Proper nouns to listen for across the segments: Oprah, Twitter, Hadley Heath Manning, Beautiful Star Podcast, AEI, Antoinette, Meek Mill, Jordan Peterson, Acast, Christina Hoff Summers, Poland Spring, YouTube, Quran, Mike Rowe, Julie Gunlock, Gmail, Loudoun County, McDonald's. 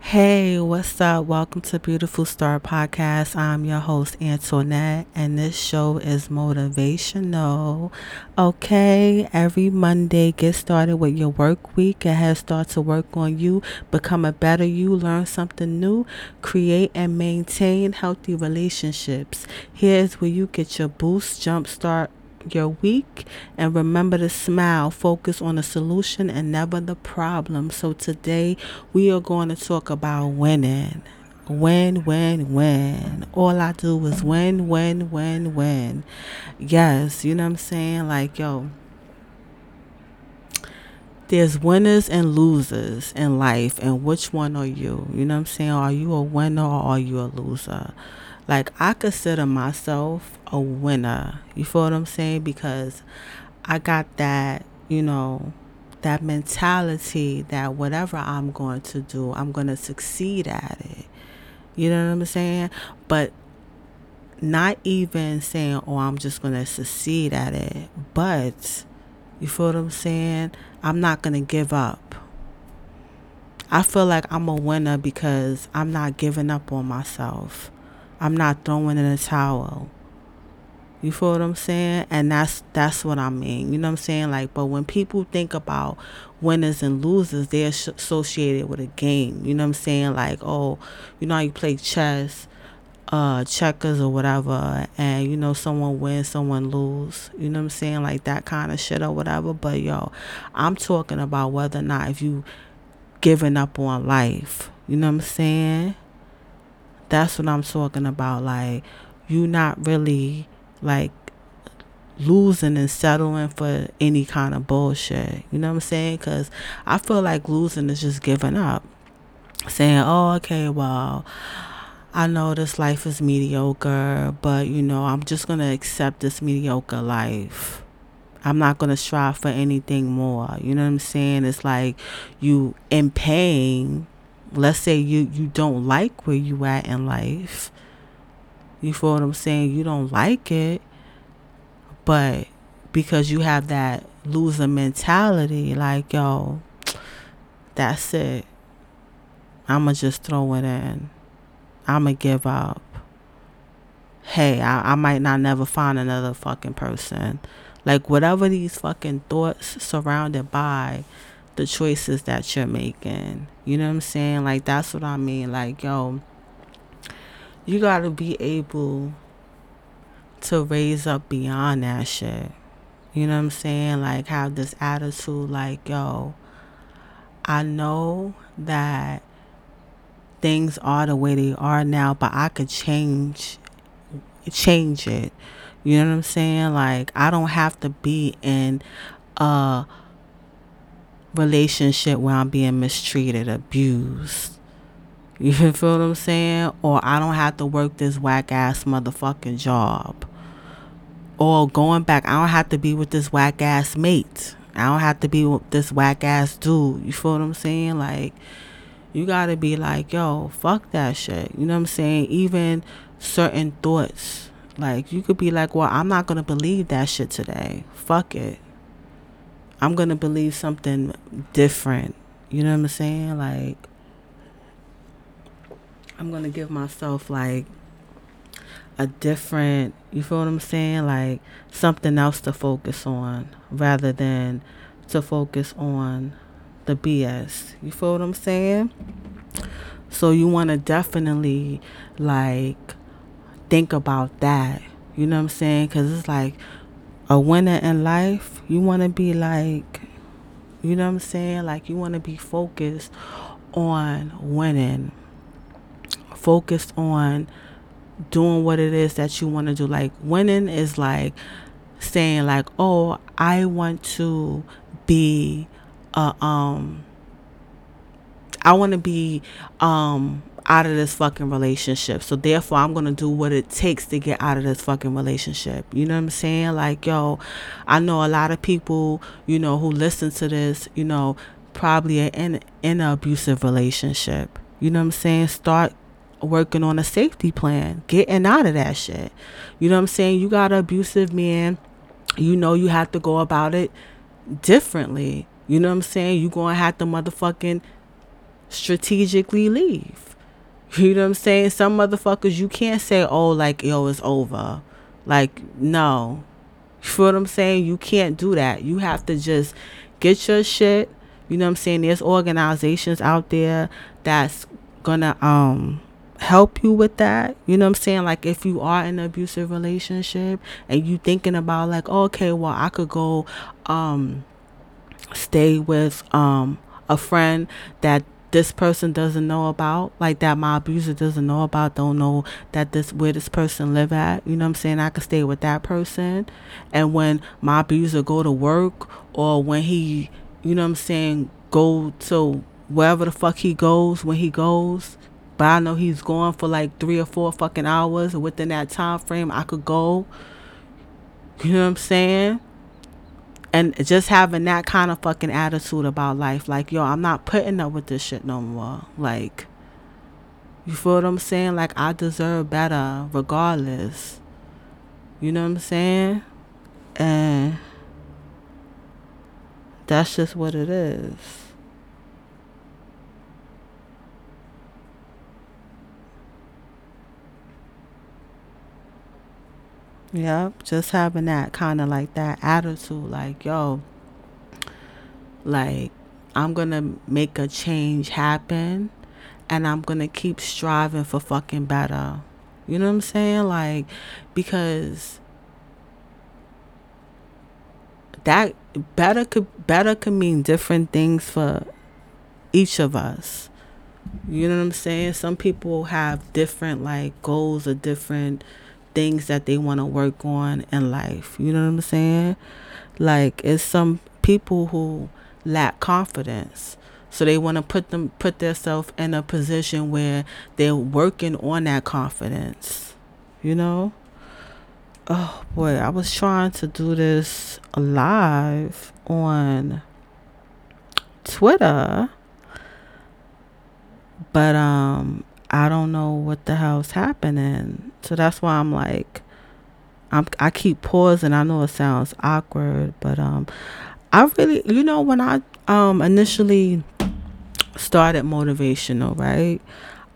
Hey, what's up? Welcome to Beautiful Star Podcast. I'm your host, Antoinette, and this show is motivational. Okay, every Monday, get started with your work week. Get ahead, start to work on you, become a better you, learn something new, create and maintain healthy relationships. Here's where you get your boost, jumpstart your week, and remember to smile, focus on the solution and never the problem. So today we are going to talk about winning. Win. All I do is win. Yes, you know what I'm saying? Like, yo, there's winners and losers in life, and which one are you? You know what I'm saying? Are you a winner or are you a loser? Like, I consider myself a winner. You feel what I'm saying? Because I got that, you know, that mentality that whatever I'm going to do, I'm going to succeed at it. You know what I'm saying? But not even saying, oh, I'm just going to succeed at it. But you feel what I'm saying? I'm not going to give up. I feel like I'm a winner because I'm not giving up on myself. I'm not throwing in a towel. You feel what I'm saying? And that's what I mean. You know what I'm saying? Like, but when people think about winners and losers, they're associated with a game. You know what I'm saying? Like, oh, you know how you play chess, checkers or whatever, and, you know, someone wins, someone lose. You know what I'm saying? Like that kind of shit or whatever. But, yo, I'm talking about whether or not if you giving up on life. You know what I'm saying? That's what I'm talking about. Like, you not really, like, losing and settling for any kind of bullshit. You know what I'm saying? Because I feel like losing is just giving up. Saying, oh, okay, well, I know this life is mediocre, but, you know, I'm just going to accept this mediocre life. I'm not going to strive for anything more. You know what I'm saying? It's like you in pain. Let's say you don't like where you at in life. You feel what I'm saying? You don't like it. But because you have that loser mentality, like, yo, that's it. I'ma just throw it in. I'ma give up. Hey, I might not never find another fucking person. Like, whatever these fucking thoughts surrounded by the choices that you're making. You know what I'm saying? Like, that's what I mean. Like, yo, you got to be able to raise up beyond that shit. You know what I'm saying? Like, have this attitude like, yo, I know that things are the way they are now, but I could change it. You know what I'm saying? Like, I don't have to be in a relationship where I'm being mistreated, abused. You feel what I'm saying? Or I don't have to work this whack ass motherfucking job. Or going back, I don't have to be with this whack ass mate. I don't have to be with this whack ass dude. You feel what I'm saying? Like, you gotta be like, yo, fuck that shit. You know what I'm saying? Even certain thoughts. Like, you could be like, well, I'm not gonna believe that shit today. Fuck it. I'm going to believe something different. You know what I'm saying? Like, I'm going to give myself, like, a different, you feel what I'm saying? Like, something else to focus on rather than to focus on the BS. You feel what I'm saying? So you want to definitely, like, think about that. You know what I'm saying? Because it's like, a winner in life, you want to be like, you know what I'm saying? Like, you want to be focused on winning. Focused on doing what it is that you want to do. Like, winning is like saying like, oh, I want to be, out of this fucking relationship. So therefore I'm going to do what it takes to get out of this fucking relationship. You know what I'm saying? Like, yo, I know a lot of people, you know, who listen to this, you know, probably are in an abusive relationship. You know what I'm saying? Start working on a safety plan, getting out of that shit. You know what I'm saying? You got an abusive man, you know, you have to go about it differently. You know what I'm saying? You going to have to motherfucking strategically leave. You know what I'm saying? Some motherfuckers, you can't say, oh, like, yo, it's over. Like, no. You feel what I'm saying? You can't do that. You have to just get your shit. You know what I'm saying? There's organizations out there that's gonna help you with that. You know what I'm saying? Like, if you are in an abusive relationship and you thinking about, like, oh, okay, well, I could go stay with a friend that this person doesn't know about, like that my abuser doesn't know about, don't know that this where this person live at. You know what I'm saying? I could stay with that person, and when my abuser go to work, or when he, you know what I'm saying, go to wherever the fuck he goes, when he goes, but I know he's gone for like 3 or 4 fucking hours, and within that time frame I could go. You know what I'm saying? And just having that kind of fucking attitude about life. Like, yo, I'm not putting up with this shit no more. Like, you feel what I'm saying? Like, I deserve better regardless. You know what I'm saying? And that's just what it is. Yep, just having that kind of like that attitude, like, yo, like, I'm going to make a change happen, and I'm going to keep striving for fucking better. You know what I'm saying? Like, because that better could mean different things for each of us. You know what I'm saying? Some people have different, like, goals or different things that they want to work on in life. You know what I'm saying? Like, it's some people who lack confidence, so they want to put themselves in a position where they're working on that confidence. You know? Oh boy, I was trying to do this live on Twitter, but I don't know what the hell's happening. So that's why I'm like, I keep pausing. I know it sounds awkward, but I really, you know, when I initially started motivational, right?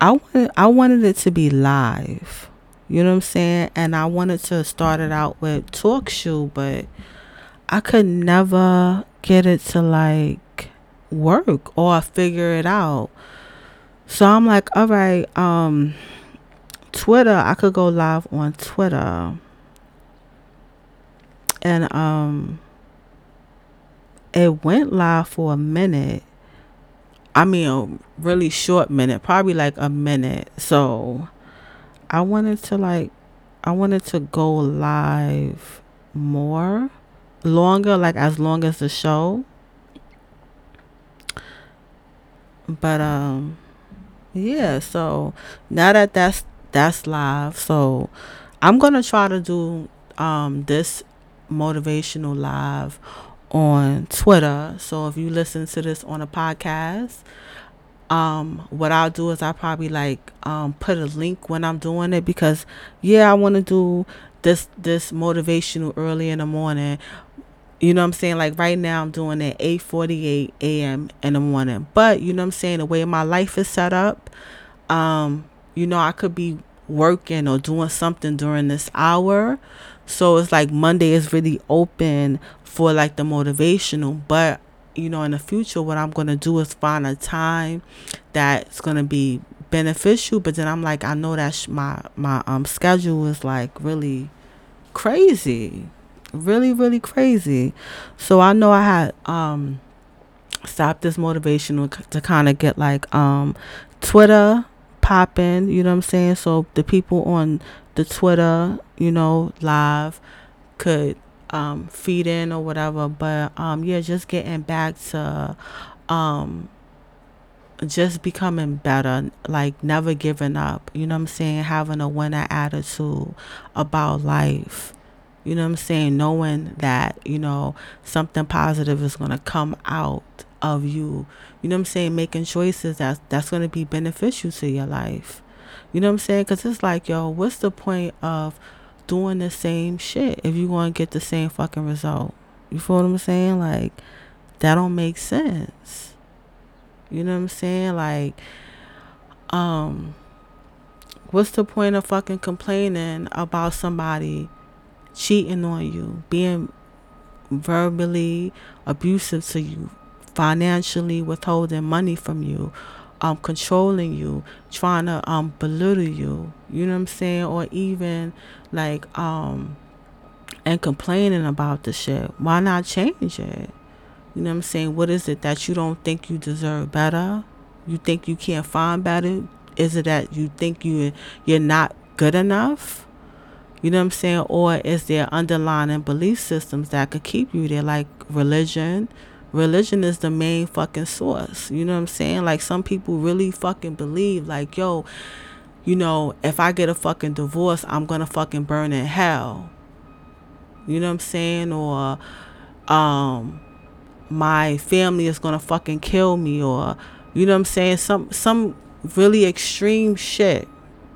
I wanted it to be live. You know what I'm saying? And I wanted to start it out with talk show, but I could never get it to like work or figure it out. So I'm like, all right, Twitter, I could go live on Twitter. And it went live for a minute. I mean, a really short minute, probably like a minute. So I wanted to go live more, longer, like as long as the show. But yeah, so now that that's live, so I'm gonna try to do this motivational live on Twitter. So if you listen to this on a podcast, what I'll do is I'll probably like put a link when I'm doing it, because yeah, I want to do this motivational early in the morning. You know what I'm saying? Like right now I'm doing it 8:48 a.m. in the morning. But you know what I'm saying? The way my life is set up, you know, I could be working or doing something during this hour. So it's like Monday is really open for like the motivational. But, you know, in the future, what I'm going to do is find a time that's going to be beneficial. But then I'm like, I know that my schedule is like really crazy. Really, really crazy. So I know I had stopped this motivational to kind of get like Twitter popping. You know what I'm saying? So the people on the Twitter, you know, live could feed in or whatever. But yeah, just getting back to just becoming better, like never giving up. You know what I'm saying? Having a winner attitude about life. You know what I'm saying? Knowing that, you know, something positive is going to come out of you. You know what I'm saying? Making choices that's going to be beneficial to your life. You know what I'm saying? Because it's like, yo, what's the point of doing the same shit if you're going to get the same fucking result? You feel what I'm saying? Like, that don't make sense. You know what I'm saying? Like, what's the point of fucking complaining about somebody cheating on you, being verbally abusive to you, financially withholding money from you, controlling you, trying to belittle you, you know what I'm saying? Or even like and complaining about the shit. Why not change it? You know what I'm saying? What is it that you don't think you deserve better? You think you can't find better? Is it that you think you're not good enough? You know what I'm saying? Or is there underlying belief systems that could keep you there, like religion? Religion is the main fucking source. You know what I'm saying? Like, some people really fucking believe, like, yo, you know, if I get a fucking divorce, I'm gonna fucking burn in hell. You know what I'm saying? Or my family is gonna fucking kill me, or, you know what I'm saying? Some really extreme shit.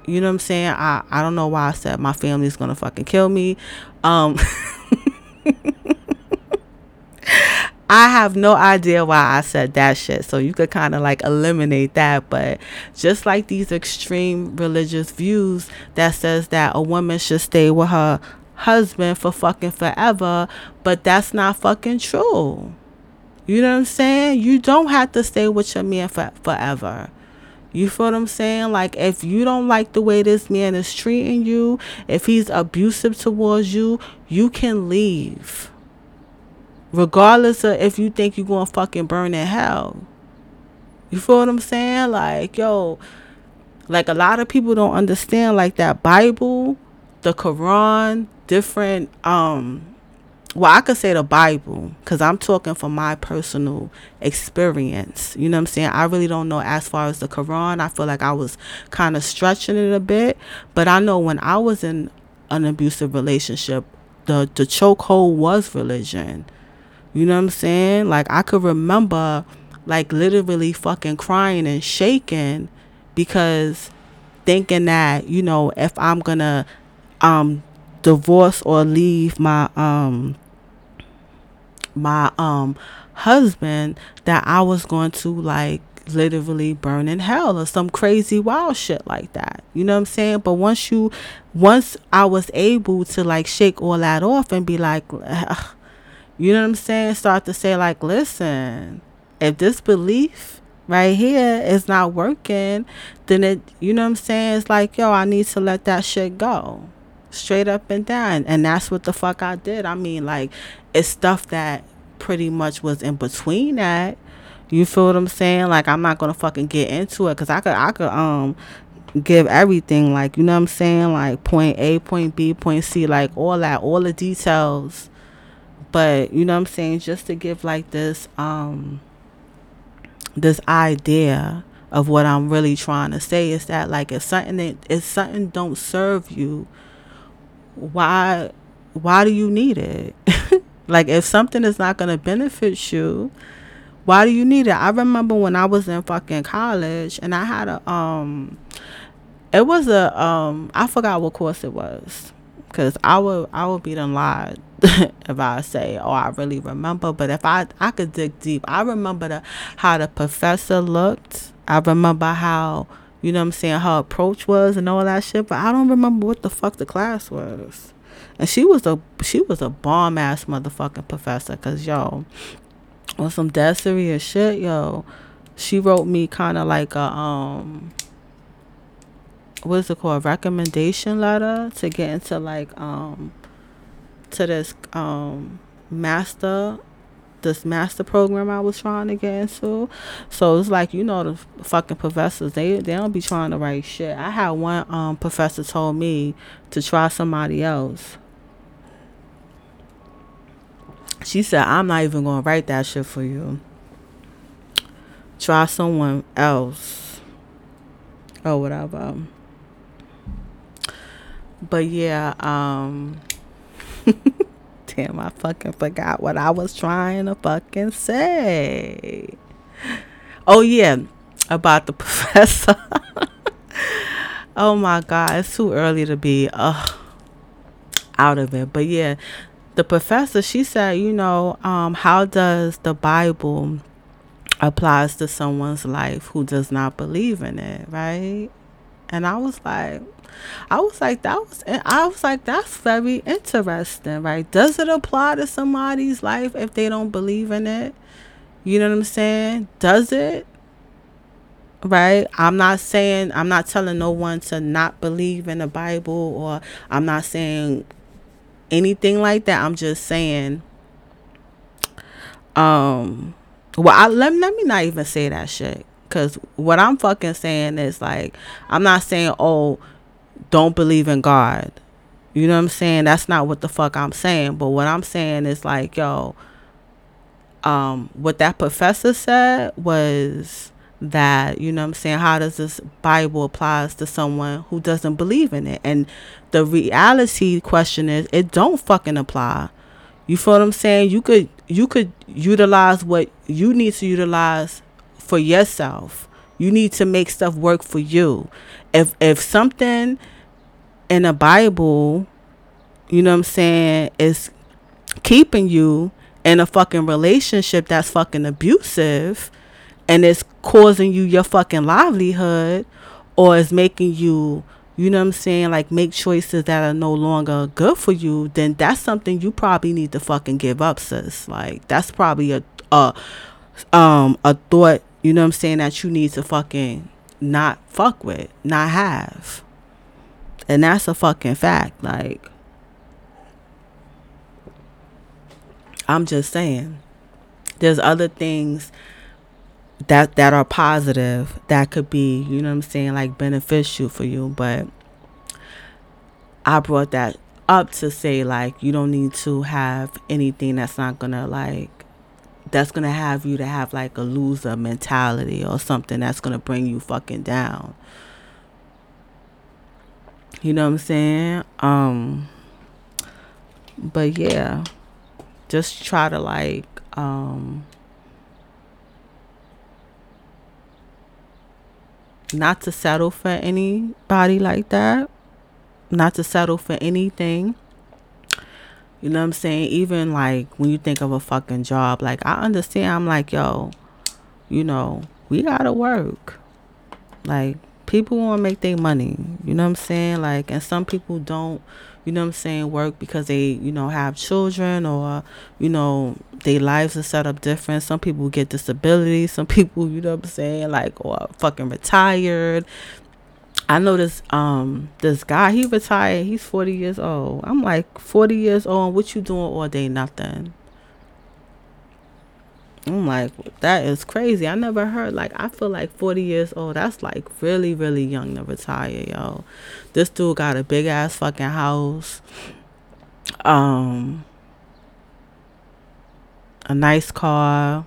You know what I'm saying? I don't know why I said my family is gonna fucking kill me. I have no idea why I said that shit. So you could kind of like eliminate that. But just like these extreme religious views that says that a woman should stay with her husband for fucking forever. But that's not fucking true. You know what I'm saying? You don't have to stay with your man forever. You feel what I'm saying? Like, if you don't like the way this man is treating you, if he's abusive towards you, you can leave. Regardless of if you think you're going to fucking burn in hell. You feel what I'm saying? Like, yo, like, a lot of people don't understand, like, that Bible, the Quran, different, well, I could say the Bible, because I'm talking from my personal experience. You know what I'm saying? I really don't know as far as the Quran. I feel like I was kind of stretching it a bit. But I know when I was in an abusive relationship, the chokehold was religion. You know what I'm saying? Like, I could remember, like, literally fucking crying and shaking because thinking that, you know, if I'm going to divorce or leave my husband, that I was going to, like, literally burn in hell or some crazy wild shit like that. You know what I'm saying? But once I was able to, like, shake all that off and be like, ugh, you know what I'm saying? Start to say, like, listen, if this belief right here is not working, then it, you know what I'm saying? It's like, yo, I need to let that shit go. Straight up and down. And that's what the fuck I did. I mean, like, it's stuff that pretty much was in between that. You feel what I'm saying? Like, I'm not going to fucking get into it because I could give everything, like, you know what I'm saying? Like, point A, point B, point C, like, all that, all the details. But, you know what I'm saying, just to give, like, this this idea of what I'm really trying to say is that, like, if something don't serve you, why do you need it? Like, if something is not going to benefit you, why do you need it? I remember when I was in fucking college and I had a it was a I forgot what course it was, because I would be done lied if I say, oh, I really remember. But if I could dig deep, I remember how the professor looked. I remember how, you know what I'm saying, her approach was and all that shit. But I don't remember what the fuck the class was. And she was a bomb ass motherfucking professor, because, yo, on some dead serious shit, yo, she wrote me kind of like a what's it called, recommendation letter to get into, like, to this master program I was trying to get into. So it's like, you know, the fucking professors, they don't be trying to write shit. I had one professor told me to try somebody else. She said, I'm not even gonna write that shit for you, try someone else or whatever. But yeah, damn, I fucking forgot what I was trying to fucking say. Oh, yeah, about the professor. Oh, my God, it's too early to be out of it. But, yeah, the professor, she said, you know, how does the Bible applies to someone's life who does not believe in it, right? And I was like, that's very interesting, right? Does it apply to somebody's life if they don't believe in it? You know what I'm saying? Does it? Right? I'm not telling no one to not believe in the Bible, or I'm not saying anything like that. I'm just saying, let me not even say that shit. Because what I'm fucking saying is, like, I'm not saying, oh, don't believe in God. You know what I'm saying? That's not what the fuck I'm saying. But what I'm saying is, like, yo, what that professor said was that, you know what I'm saying, how does this Bible applies to someone who doesn't believe in it? And the reality question is, it don't fucking apply. You feel what I'm saying? You could utilize what you need to utilize for yourself. You need to make stuff work for you. If something in the Bible, you know what I'm saying, is keeping you in a fucking relationship that's fucking abusive, and it's causing you your fucking livelihood, or is making you, you know what I'm saying, like, make choices that are no longer good for you, then that's something you probably need to fucking give up, sis. Like, that's probably a thought, you know what I'm saying, that you need to fucking not fuck with, not have. And that's a fucking fact. Like, I'm just saying, there's other things that are positive that could be, you know what I'm saying, like, beneficial for you. But I brought that up to say, like, you don't need to have anything that's not gonna, like, that's going to have you to have, like, a loser mentality or something that's going to bring you fucking down. You know what I'm saying? But yeah, just try to, like, not to settle for anybody like that, not to settle for anything. You know what I'm saying? Even, like, when you think of a fucking job, like, I understand. I'm like, yo, you know, we gotta work. Like, people want to make their money. You know what I'm saying? Like, and some people don't, you know what I'm saying, work because they, you know, have children, or, you know, their lives are set up different. Some people get disabilities. Some people, you know what I'm saying, like, or fucking retired. I know this guy, he retired, he's 40 years old. I'm like, 40 years old, and what you doing all day? Nothing. I'm like, that is crazy. I never heard, like, I feel like 40 years old, that's, like, really, really young to retire, yo. This dude got a big ass fucking house, a nice car,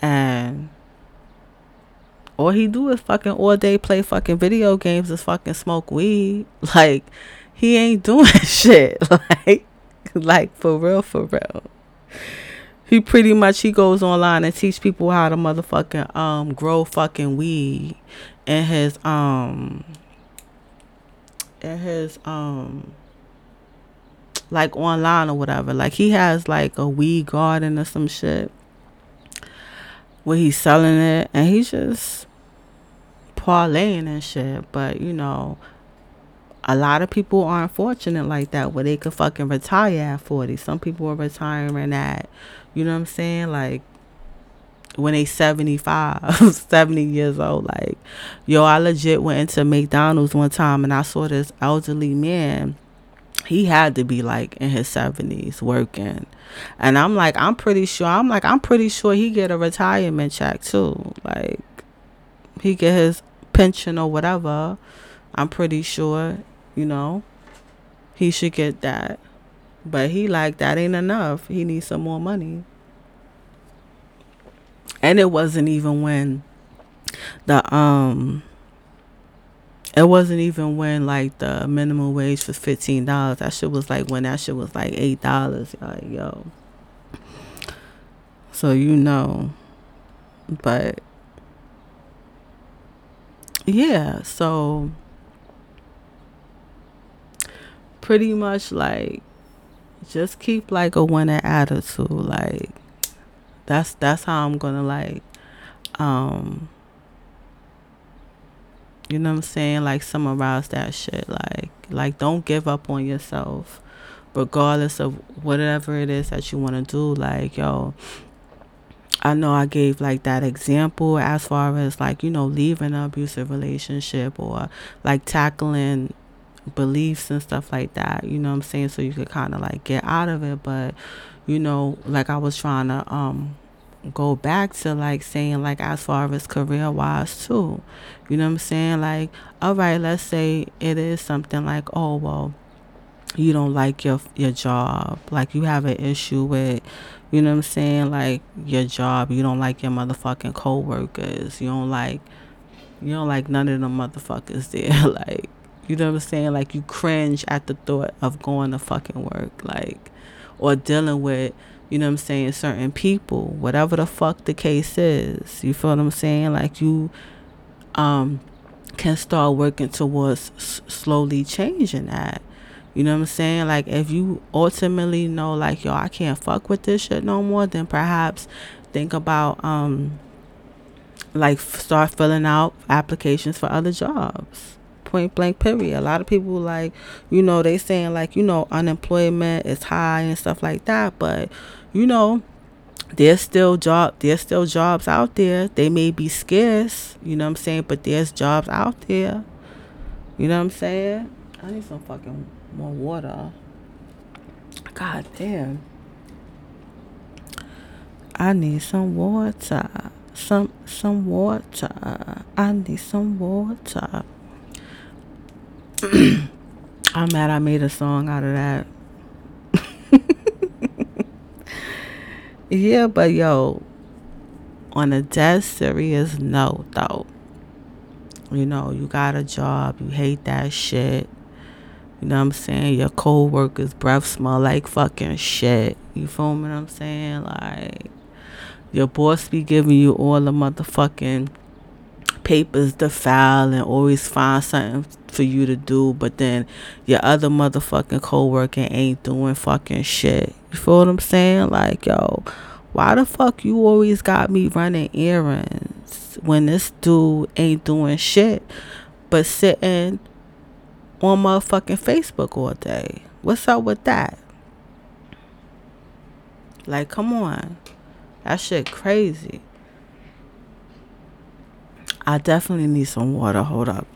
and all he do is fucking all day play fucking video games and fucking smoke weed. Like, he ain't doing shit. Like, for real, for real. He pretty much, he goes online and teach people how to motherfucking grow fucking weed in his like, online or whatever. Like, he has, like, a weed garden or some shit where he's selling it, and he's just parlaying and shit. But, you know, a lot of people aren't fortunate like that, where they could fucking retire at 40. Some people are retiring at, you know what I'm saying, like, when they 75 70 years old. Like, yo, I legit went into McDonald's one time, and I saw this elderly man. He had to be, like, in his 70s working. And I'm pretty sure he get a retirement check too. Like, he get his pension or whatever. I'm pretty sure, you know, he should get that. But he, like, that ain't enough. He needs some more money. And it wasn't even when like, the minimum wage was $15. That shit was, like, when that shit was, like, $8. Like, yo. So, you know. But, yeah. So, pretty much, like, just keep, like, a winning attitude. Like, That's how I'm gonna like, you know what I'm saying? Like, summarize that shit. Like don't give up on yourself, regardless of whatever it is that you want to do. Like, yo, I know I gave like that example as far as like, you know, leaving an abusive relationship or like tackling beliefs and stuff like that, you know what I'm saying, so you could kind of like get out of it. But, you know, like I was trying to go back to like saying like as far as career wise too, you know what I'm saying, like, all right, let's say it is something like, oh, well, you don't like your job, like you have an issue with, you know what I'm saying, like your job, you don't like your motherfucking co-workers, you don't like none of them motherfuckers there, like, you know what I'm saying, like you cringe at the thought of going to fucking work, like, or dealing with, you know what I'm saying, certain people, whatever the fuck the case is, you feel what I'm saying, like you can start working towards slowly changing that. You know what I'm saying? Like, if you ultimately know, like, yo, I can't fuck with this shit no more, then perhaps think about, like, start filling out applications for other jobs. Point blank, period. A lot of people, like, you know, they saying, like, you know, unemployment is high and stuff like that. But, you know, there's still jobs out there. They may be scarce, you know what I'm saying? But there's jobs out there. You know what I'm saying? I need some fucking more water. God damn. I need some water. Some water. I need some water. I'm mad I made a song out of that. Yeah, but yo, on a dead serious note though, you know, you got a job, you hate that shit. You know what I'm saying? Your co-workers' breath smell like fucking shit. You feel me what I'm saying? Like, your boss be giving you all the motherfucking papers to file and always find something for you to do, but then your other motherfucking co-worker ain't doing fucking shit. You feel what I'm saying? Like, yo, why the fuck you always got me running errands when this dude ain't doing shit but sitting on motherfucking Facebook all day? What's up with that? Like, come on. That shit crazy. I definitely need some water. Hold up.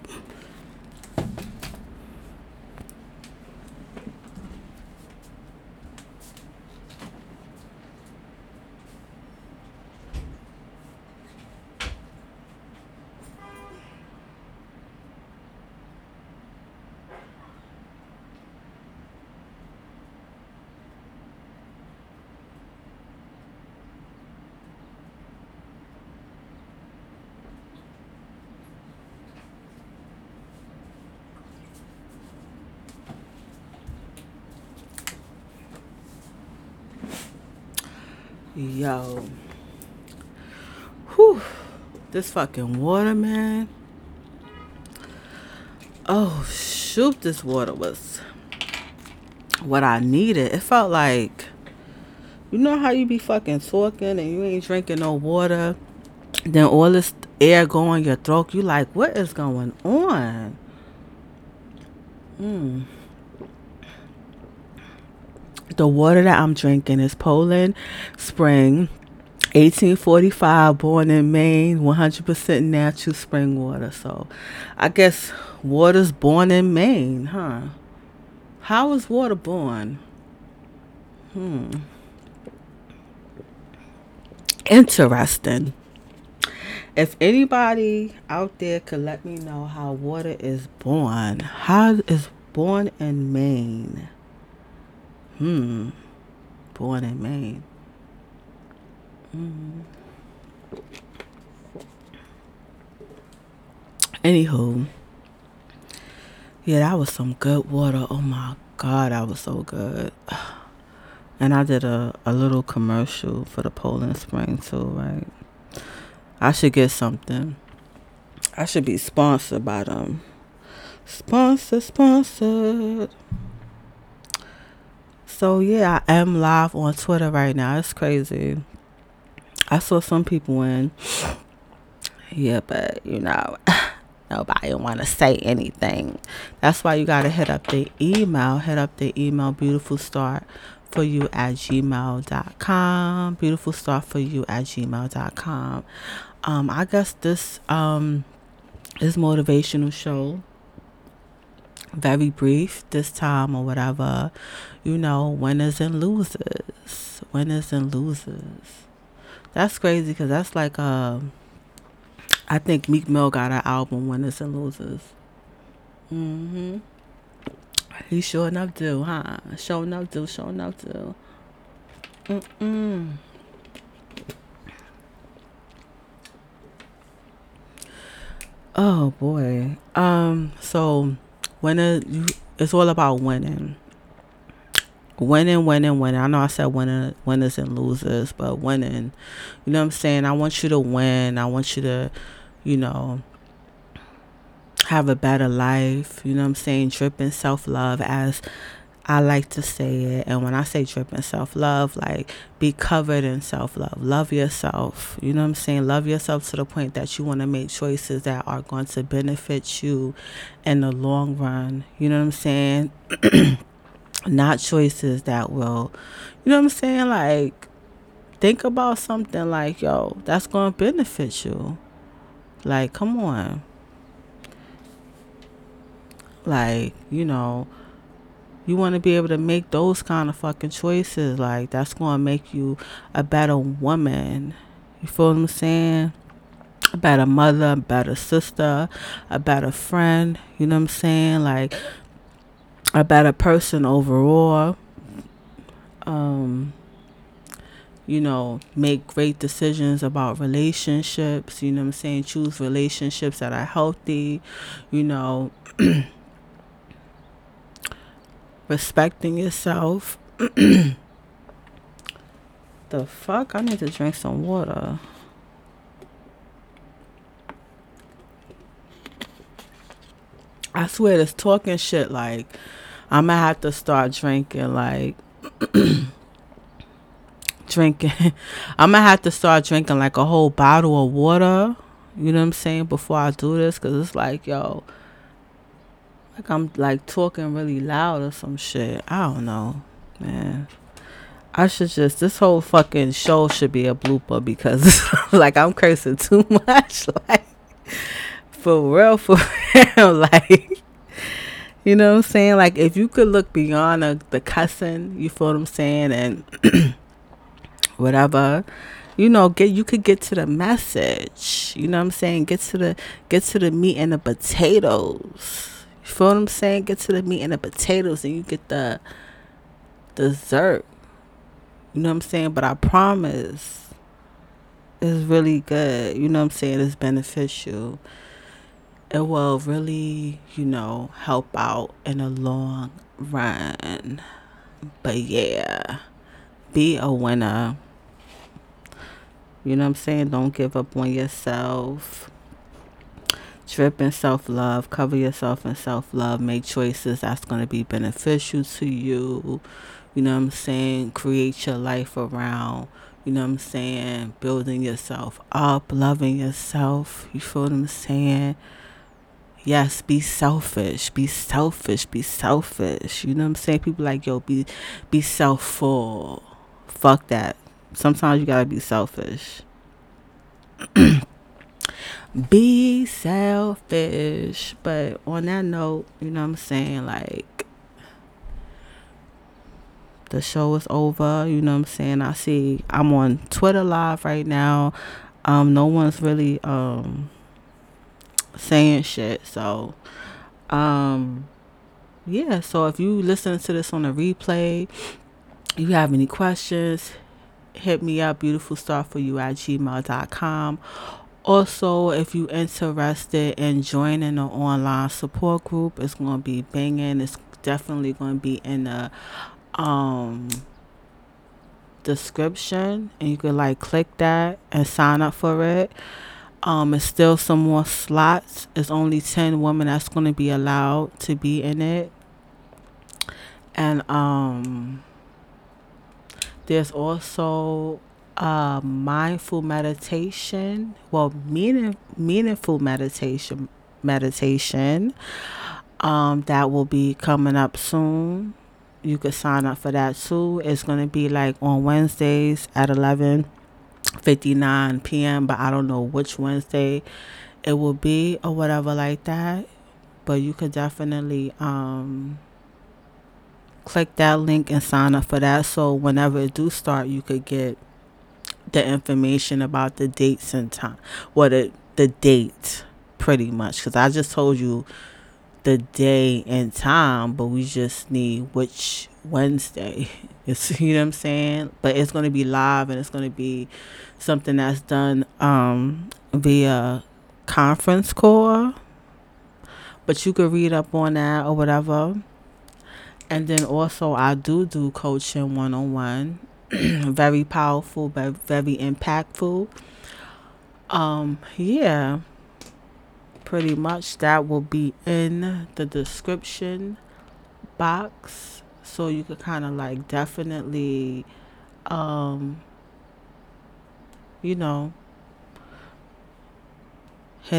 Yo, whew, this fucking water, man. Oh, shoot, this water was what I needed. It felt like, you know how you be fucking talking and you ain't drinking no water, then all this air go in your throat. You like, what is going on? The water that I'm drinking is Poland Spring, 1845, born in Maine, 100% natural spring water. So I guess water's born in Maine, huh? How is water born? Interesting. If anybody out there could let me know how water is born, how is born in Maine? Born in Maine. Anywho, yeah, that was some good water. Oh my God, that was so good. And I did a little commercial for the Poland Spring too, right? I should get something. I should be sponsored by them. Sponsored. So, yeah, I am live on Twitter right now. It's crazy. I saw some people win. Yeah, but, you know, nobody want to say anything. That's why you got to hit up the email, beautifulstarforyou@gmail.com, beautifulstarforyou@gmail.com. I guess this is motivational show. Very brief this time or whatever. You know, winners and losers. That's crazy because that's like I think Meek Mill got an album, Winners and Losers. Mm-hmm. He sure enough do, huh? Sure enough do. Mm-mm. Oh, boy. So, it's all about winning. Winning. I know I said winners and losers, but winning. You know what I'm saying? I want you to win. I want you to, you know, have a better life. You know what I'm saying? Drip in self-love, as I like to say it. And when I say drip in self-love, like, be covered in self-love. Love yourself. You know what I'm saying? Love yourself to the point that you want to make choices that are going to benefit you in the long run. You know what I'm saying? Not choices that will, you know what I'm saying, like, think about something like, yo, that's going to benefit you. Like, come on. Like, you know, you want to be able to make those kind of fucking choices. Like, that's going to make you a better woman. You feel what I'm saying? A better mother, a better sister, a better friend. You know what I'm saying? Like, a better person overall. You know, make great decisions about relationships. You know what I'm saying? Choose relationships that are healthy. You know, respecting yourself. The fuck? I need to drink some water. I swear, this talking shit, like, I'm going to have to start drinking, like, I'm going to have to start drinking, like, a whole bottle of water, you know what I'm saying, before I do this, because it's like, yo, like, I'm, like, talking really loud or some shit. I don't know, man. I should just, this whole fucking show should be a blooper, because, like, I'm cursing too much, like, for real, like, you know what I'm saying? Like, if you could look beyond the cussing, you feel what I'm saying, and whatever, you know, you could get to the message, you know what I'm saying? Get to the meat and the potatoes, you feel what I'm saying? Get to the meat and the potatoes, and you get the dessert, you know what I'm saying? But I promise, it's really good, you know what I'm saying? It's beneficial. It will really, you know, help out in the long run. But yeah, be a winner. You know what I'm saying? Don't give up on yourself. Drip in self-love. Cover yourself in self-love. Make choices that's going to be beneficial to you. You know what I'm saying? Create your life around, you know what I'm saying, building yourself up, loving yourself. You feel what I'm saying? Yes, be selfish. You know what I'm saying? People like, yo, be selfful. Fuck that. Sometimes you gotta be selfish. Be selfish. But on that note, you know what I'm saying? Like, the show is over. You know what I'm saying? I'm on Twitter live right now. No one's really, saying shit, so yeah, so if you listen to this on a replay, you have any questions, hit me up, beautifulstarforyou@gmail.com. Also, if you interested in joining the online support group, it's going to be banging. It's definitely going to be in the description, and you can like click that and sign up for it. It's still some more slots. It's only 10 women that's going to be allowed to be in it. And there's also mindful meditation, meaningful meditation that will be coming up soon. You could sign up for that too. It's going to be like on Wednesdays at 11:59 p.m. but I don't know which Wednesday it will be or whatever like that, but you could definitely click that link and sign up for that, so whenever it do start you could get the information about the dates and time, the date pretty much, because I just told you the day and time, but we just need which Wednesday. It's, you know what I'm saying? But it's going to be live and it's going to be something that's done via conference call, but you could read up on that or whatever. And then also I do coaching one-on-one. Very powerful, but very impactful. Yeah, pretty much that will be in the description box, so you could kind of like definitely hit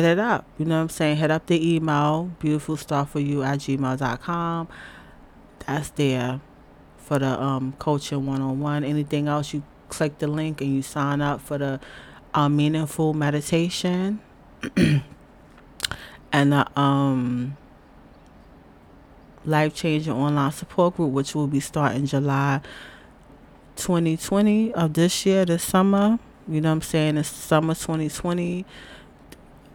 it up, you know what I'm saying? Hit up the email, beautifulstarforyou@gmail.com. that's there for the coaching one-on-one. Anything else, you click the link and you sign up for the meaningful meditation and the life-changing online support group, which will be starting July 2020 of this year, this summer. You know what I'm saying? It's summer 2020,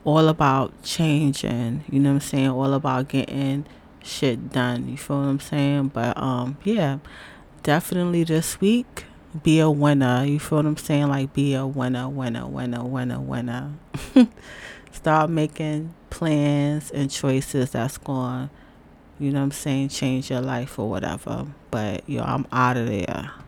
all about changing, you know what I'm saying? All about getting shit done, you feel what I'm saying? But yeah, definitely this week be a winner, you feel what I'm saying? Like, be a winner. Start making plans and choices that's going, you know what I'm saying, change your life or whatever. But yo, I'm out of there.